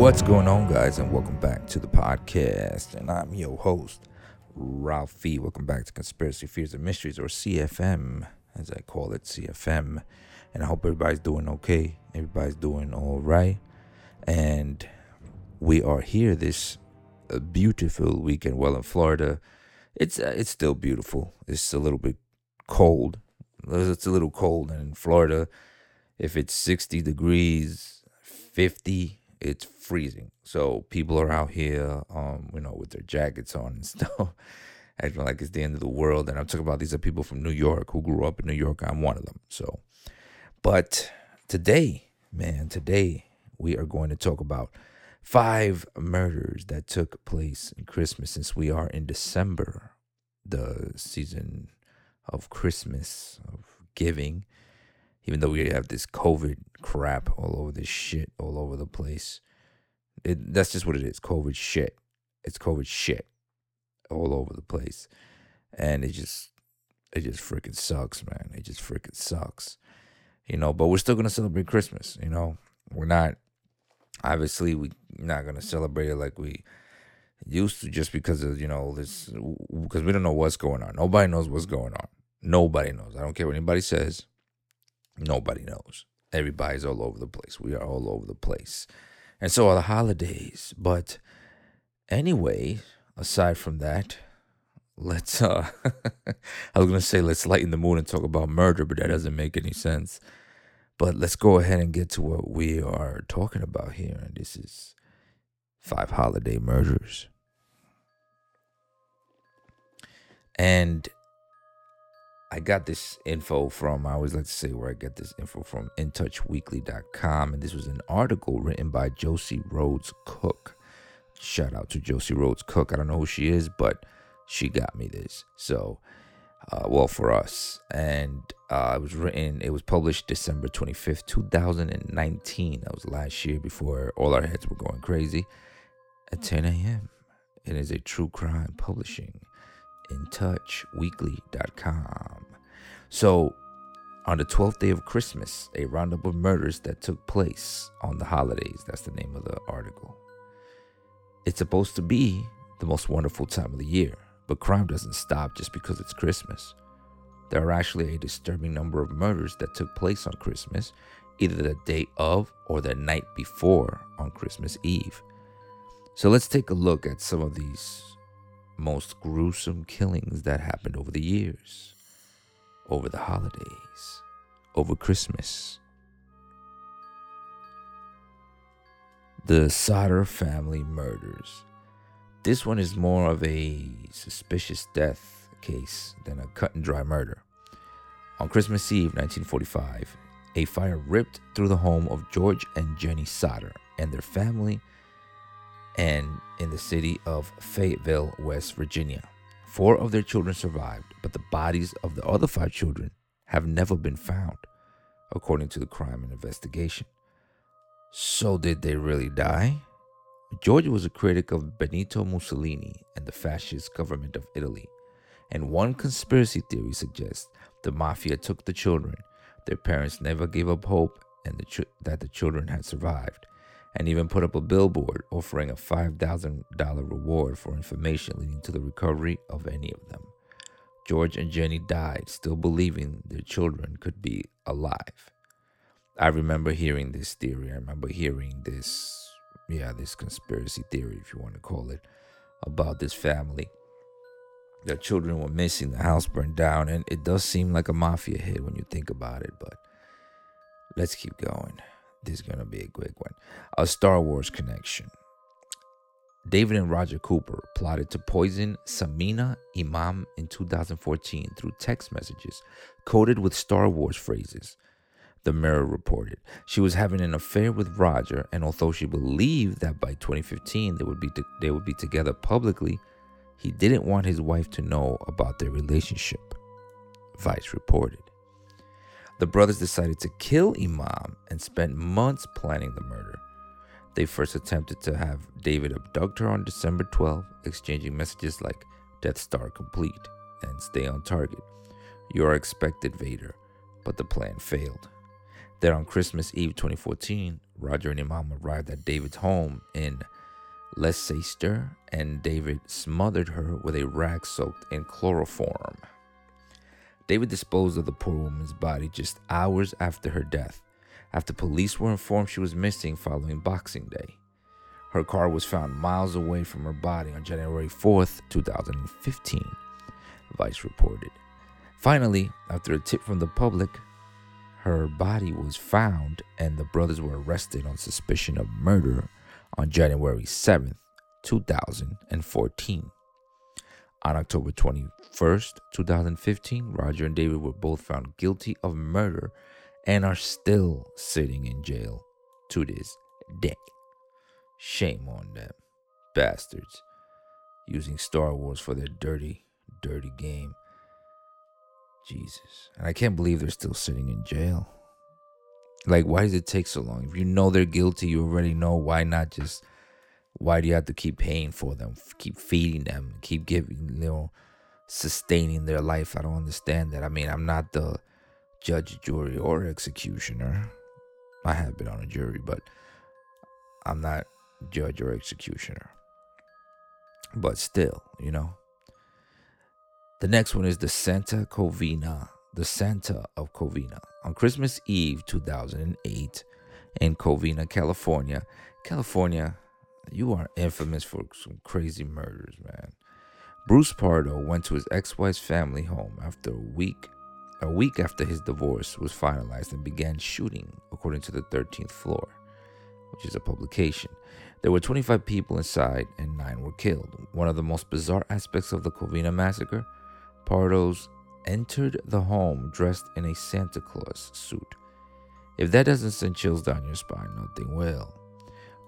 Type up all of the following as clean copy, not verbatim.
What's going on, guys, and welcome back to the podcast. And I'm your host, Ralph Fee. Welcome back to Conspiracy Fears and Mysteries, or CFM, as I call it, CFM. And I hope everybody's doing okay. Everybody's doing all right. And we are here this beautiful weekend. Well, in Florida, it's still beautiful. It's a little bit cold. It's a little cold. And in Florida, if it's 60 degrees, 50, it's freezing. So people are out here, with their jackets on and stuff, acting like it's the end of the world. And I'm talking about, these are people from New York who grew up in New York. I'm one of them. So, but today we are going to talk about 5 murders that took place in Christmas, since we are in December, the season of Christmas, of giving. Even though we have this COVID crap all over this shit, all over the place. That's just what it is. COVID shit. It's COVID shit all over the place. And it just freaking sucks, man. It just freaking sucks. But we're still going to celebrate Christmas, We're not, obviously, we're not going to celebrate it like we used to, just because of, this, because we don't know what's going on. Nobody knows what's going on. Nobody knows. I don't care what anybody says. Nobody knows. Everybody's all over the place. We are all over the place. And so are the holidays. But anyway, aside from that, let's, I was going to say let's lighten the mood and talk about murder, but that doesn't make any sense. But let's go ahead and get to what we are talking about here. And this is 5 holiday murders. And I got this info from, I always like to say where I get this info from, InTouchWeekly.com. And this was an article written by Josie Rhodes Cook. Shout out to Josie Rhodes Cook. I don't know who she is, but she got me this. So, for us. And it was published December 25th, 2019. That was last year, before all our heads were going crazy. At 10 a.m. It is a true crime publishing. InTouchWeekly.com. So, on the 12th day of Christmas, a roundup of murders that took place on the holidays. That's the name of the article. It's supposed to be the most wonderful time of the year, but crime doesn't stop just because it's Christmas. There are actually a disturbing number of murders that took place on Christmas, either the day of or the night before on Christmas Eve. So let's take a look at some of these most gruesome killings that happened over the years, over the holidays, over Christmas. The Sodder Family Murders. This one is more of a suspicious death case than a cut and dry murder. On Christmas Eve, 1945, a fire ripped through the home of George and Jenny Sodder and their family, and in the city of Fayetteville, West Virginia. 4 of their children survived, but the bodies of the other 5 children have never been found, according to the crime and investigation. So did they really die? George was a critic of Benito Mussolini and the fascist government of Italy, and one conspiracy theory suggests the mafia took the children. Their parents never gave up hope and that the children had survived, and even put up a billboard offering a $5,000 reward for information leading to the recovery of any of them. George and Jenny died still believing their children could be alive. I remember hearing this theory. I remember hearing this conspiracy theory, if you want to call it, about this family. Their children were missing, the house burned down, and it does seem like a mafia hit when you think about it, but let's keep going. This is going to be a quick one. A Star Wars connection. David and Roger Cooper plotted to poison Samina Imam in 2014 through text messages coded with Star Wars phrases. The Mirror reported she was having an affair with Roger, and although she believed that by 2015 they would be together publicly, he didn't want his wife to know about their relationship, Vice reported. The brothers decided to kill Imam and spent months planning the murder. They first attempted to have David abduct her on December 12, exchanging messages like "Death Star complete" and "Stay on target. You are expected, Vader," but the plan failed. Then on Christmas Eve 2014, Roger and Imam arrived at David's home in Leicester, and David smothered her with a rag soaked in chloroform. David disposed of the poor woman's body just hours after her death, after police were informed she was missing following Boxing Day. Her car was found miles away from her body on January 4th, 2015, Vice reported. Finally, after a tip from the public, her body was found and the brothers were arrested on suspicion of murder on January 7th, 2014. On October 21st, 2015, Roger and David were both found guilty of murder and are still sitting in jail to this day. Shame on them bastards, using Star Wars for their dirty, dirty game. Jesus. And I can't believe they're still sitting in jail. Like, why does it take so long? If you know they're guilty, you already know. Why not just, why do you have to keep paying for them, keep feeding them, keep giving, you know, sustaining their life? I don't understand that. I mean, I'm not the judge, jury, or executioner. I have been on a jury, but I'm not judge or executioner. But still, you know. The next one is the Santa Covina, the Santa of Covina. On Christmas Eve, 2008, in Covina, California. California, you are infamous for some crazy murders, man. Bruce Pardo went to his ex-wife's family home after a week after his divorce was finalized and began shooting, according to the 13th Floor, which is a publication. There were 25 people inside and 9 were killed. One of the most bizarre aspects of the Covina massacre, Pardos entered the home dressed in a Santa Claus suit. If that doesn't send chills down your spine, nothing will.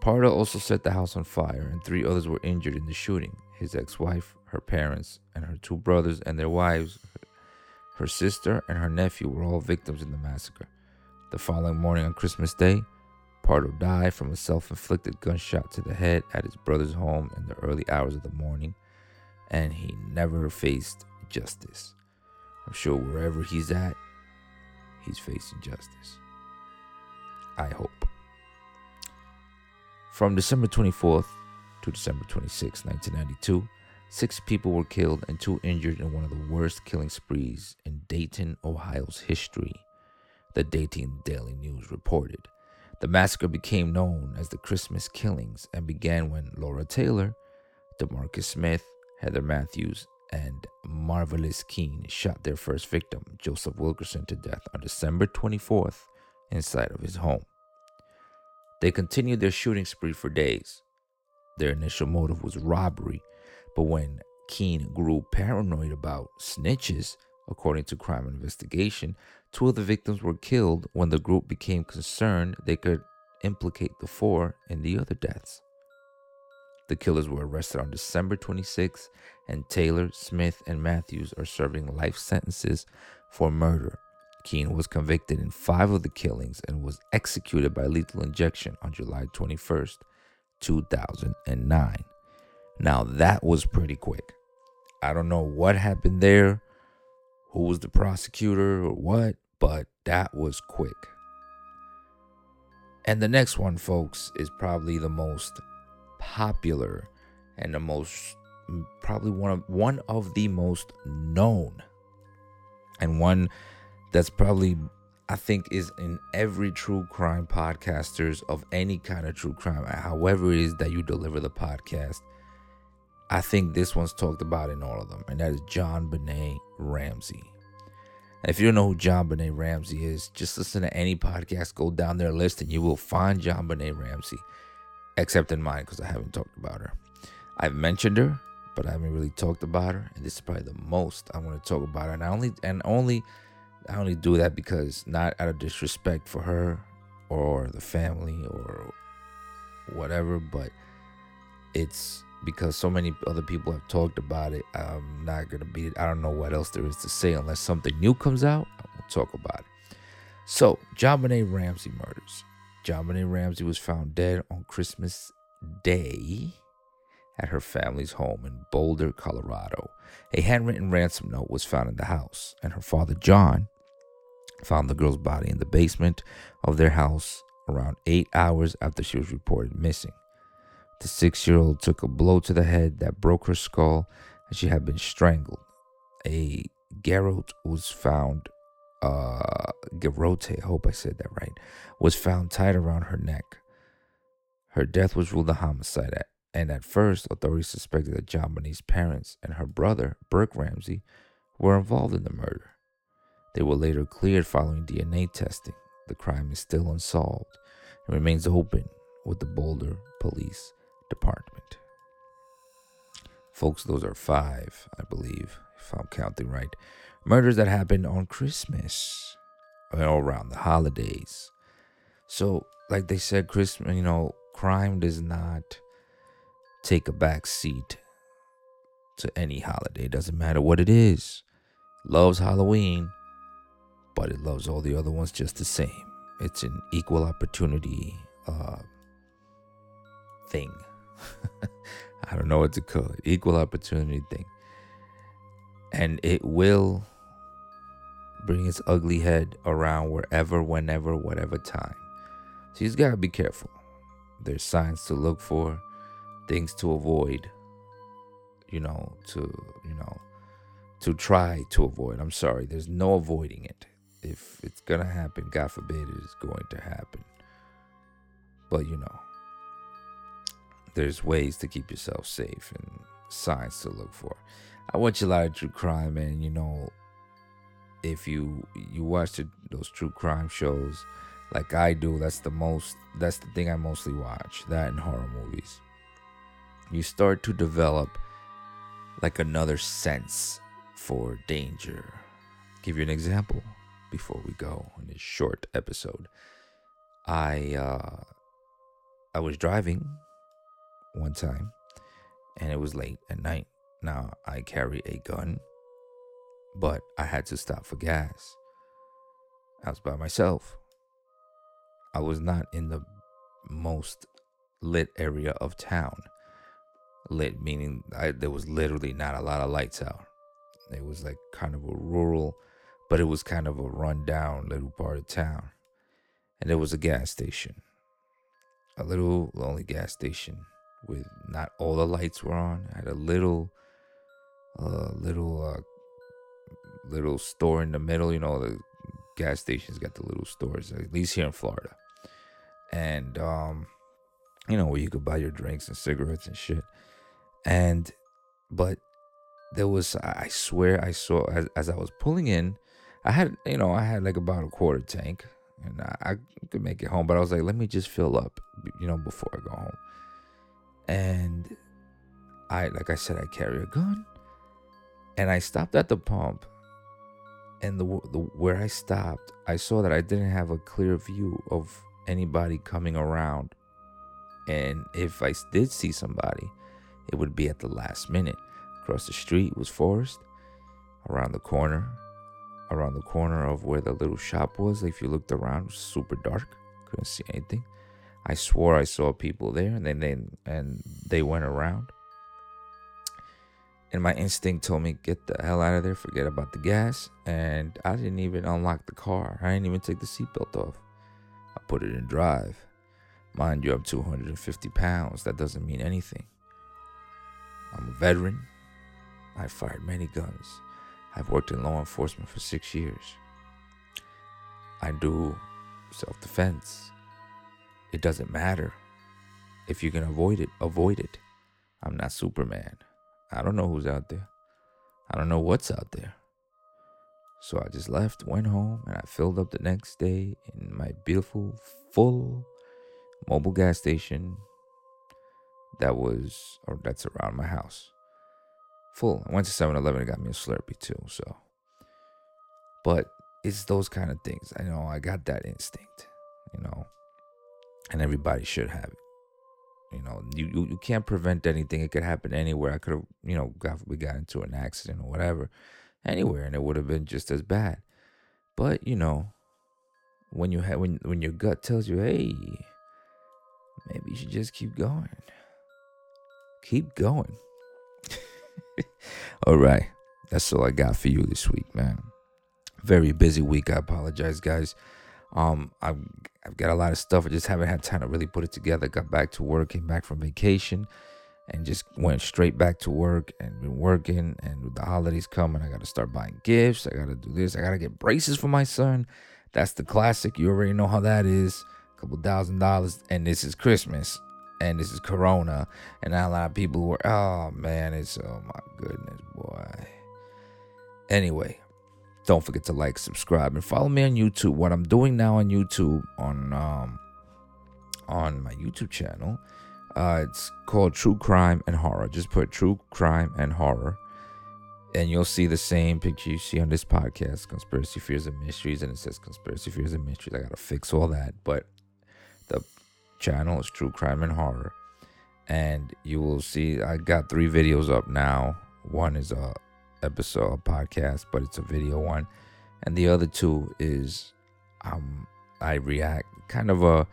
Pardo also set the house on fire, and 3 others were injured in the shooting. His ex-wife, her parents, and her 2 brothers and their wives, her sister, and her nephew were all victims in the massacre. The following morning on Christmas Day, Pardo died from a self-inflicted gunshot to the head at his brother's home in the early hours of the morning, and he never faced justice. I'm sure wherever he's at, he's facing justice. I hope. From December 24th to December 26, 1992, 6 people were killed and 2 injured in one of the worst killing sprees in Dayton, Ohio's history, the Dayton Daily News reported. The massacre became known as the Christmas Killings and began when Laura Taylor, DeMarcus Smith, Heather Matthews, and Marvelous Keene shot their first victim, Joseph Wilkerson, to death on December 24th inside of his home. They continued their shooting spree for days. Their initial motive was robbery, but when Keene grew paranoid about snitches, according to Crime Investigation, 2 of the victims were killed when the group became concerned they could implicate the 4 in the other deaths. The killers were arrested on December 26, and Taylor, Smith, and Matthews are serving life sentences for murder. Keene was convicted in 5 of the killings and was executed by lethal injection on July 21, 2009. Now that was pretty quick. I don't know what happened there, who was the prosecutor or what, but that was quick. And the next one, folks, is probably the most popular and the most, probably one of the most known, and one that's probably, I think, is in every true crime podcasters of any kind of true crime, however it is that you deliver the podcast. I think this one's talked about in all of them, and that is JonBenét Ramsey. And if you don't know who JonBenét Ramsey is, just listen to any podcast, go down their list, and you will find JonBenét Ramsey, except in mine, because I haven't talked about her. I've mentioned her, but I haven't really talked about her, and this is probably the most I'm going to talk about her. And I only do that because, not out of disrespect for her or the family or whatever, but it's because so many other people have talked about it. I'm not going to beat it. I don't know what else there is to say. Unless something new comes out, I won't talk about it. So, JonBenét Ramsey murders. JonBenét Ramsey was found dead on Christmas Day at her family's home in Boulder, Colorado. A handwritten ransom note was found in the house, and her father, John, found the girl's body in the basement of their house around 8 hours after she was reported missing. The 6-year-old took a blow to the head that broke her skull, and she had been strangled. A garrote was found, garrote, I hope I said that right, was found tied around her neck. Her death was ruled a homicide, and at first, authorities suspected that JonBenét's parents and her brother, Burke Ramsey, were involved in the murder. They were later cleared following DNA testing. The crime is still unsolved and remains open with the Boulder Police Department. Folks, those are 5, I believe, if I'm counting right, murders that happened on Christmas and all around the holidays. So, like they said, Christmas, you know, crime does not take a back seat to any holiday. It doesn't matter what it is. It loves Halloween, but it loves all the other ones just the same. It's an equal opportunity thing. I don't know what to call it. Equal opportunity thing. And it will bring its ugly head around wherever, whenever, whatever time. So you've got to be careful. There's signs to look for, things to avoid, to try to avoid. I'm sorry, there's no avoiding it. If it's going to happen, God forbid it is going to happen. But, there's ways to keep yourself safe and signs to look for. I watch a lot of true crime, and if you watch those true crime shows like I do, that's the thing I mostly watch, that and horror movies. You start to develop like another sense for danger. I'll give you an example before we go in this short episode. I was driving one time, and it was late at night. Now, I carry a gun, but I had to stop for gas. I was by myself. I was not in the most lit area of town. Lit meaning there was literally not a lot of lights out. It was like kind of a rural, but it was kind of a run-down little part of town. And there was a gas station. A little lonely gas station with not all the lights were on. I had a little store in the middle. The gas station's got the little stores, at least here in Florida, and where you could buy your drinks and cigarettes and shit. But there was, I swear, I saw as I was pulling in, I had like about a quarter tank, and I could make it home, but I was like, let me just fill up, before I go home. And I carry a gun, and I stopped at the pump. And where I stopped, I saw that I didn't have a clear view of anybody coming around. And if I did see somebody, it would be at the last minute. Across the street was forest. Around the corner of where the little shop was, if you looked around, it was super dark. Couldn't see anything. I swore I saw people there, and then they went around. And my instinct told me, get the hell out of there, forget about the gas. And I didn't even unlock the car. I didn't even take the seatbelt off. I put it in drive. Mind you, I'm 250 pounds. That doesn't mean anything. I'm a veteran. I fired many guns. I've worked in law enforcement for 6 years. I do self-defense. It doesn't matter. If you can avoid it, avoid it. I'm not Superman. I don't know who's out there. I don't know what's out there. So I just left, went home, and I filled up the next day in my beautiful, full mobile gas station that's around my house. Full. I went to 7-Eleven and got me a Slurpee too, so. But it's those kind of things. I know I got that instinct, and everybody should have it. You can't prevent anything. It could happen anywhere. I could have, God forbid, got into an accident or whatever, anywhere, and it would have been just as bad. But when your gut tells you, hey, maybe you should just keep going. All right, that's all I got for you this week, man. Very busy week. I apologize, guys. I've got a lot of stuff. I just haven't had time to really put it together. Got back to work, came back from vacation, and just went straight back to work and been working. And with the holidays coming, I got to start buying gifts. I got to do this. I got to get braces for my son. That's the classic. You already know how that is. A couple $1,000. And this is Christmas. And this is Corona. And a lot of people were, oh, man, it's, oh, my goodness, boy. Anyway, don't forget to like, subscribe, and follow me on YouTube. What I'm doing now on YouTube, on my YouTube channel, it's called True Crime and Horror. Just put True Crime and Horror, and you'll see the same picture you see on this podcast, Conspiracy Fears and Mysteries, and it says Conspiracy Fears and Mysteries. I gotta fix all that, but the channel is True Crime and Horror, and you will see I got 3 videos up now. One is a episode, a podcast, but it's a video one, and the other 2 is I react, kind of a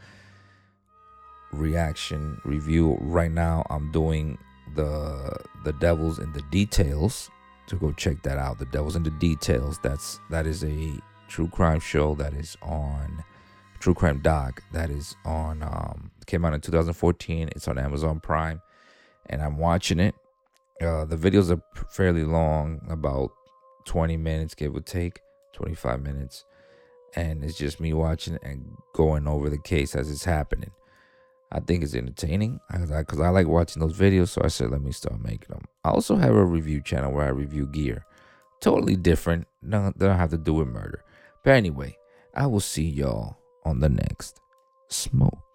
reaction review. Right now I'm doing the Devils in the Details, so go check that out. The Devils in the Details, that is a true crime show that is on True Crime Doc, that is on came out in 2014. It's on Amazon Prime, and I'm watching it. The videos are fairly long, about 20 minutes, give or take, 25 minutes. And it's just me watching and going over the case as it's happening. I think it's entertaining because I like watching those videos. So I said, let me start making them. I also have a review channel where I review gear. Totally different. No, they don't have to do with murder. But anyway, I will see y'all on the next Smoke.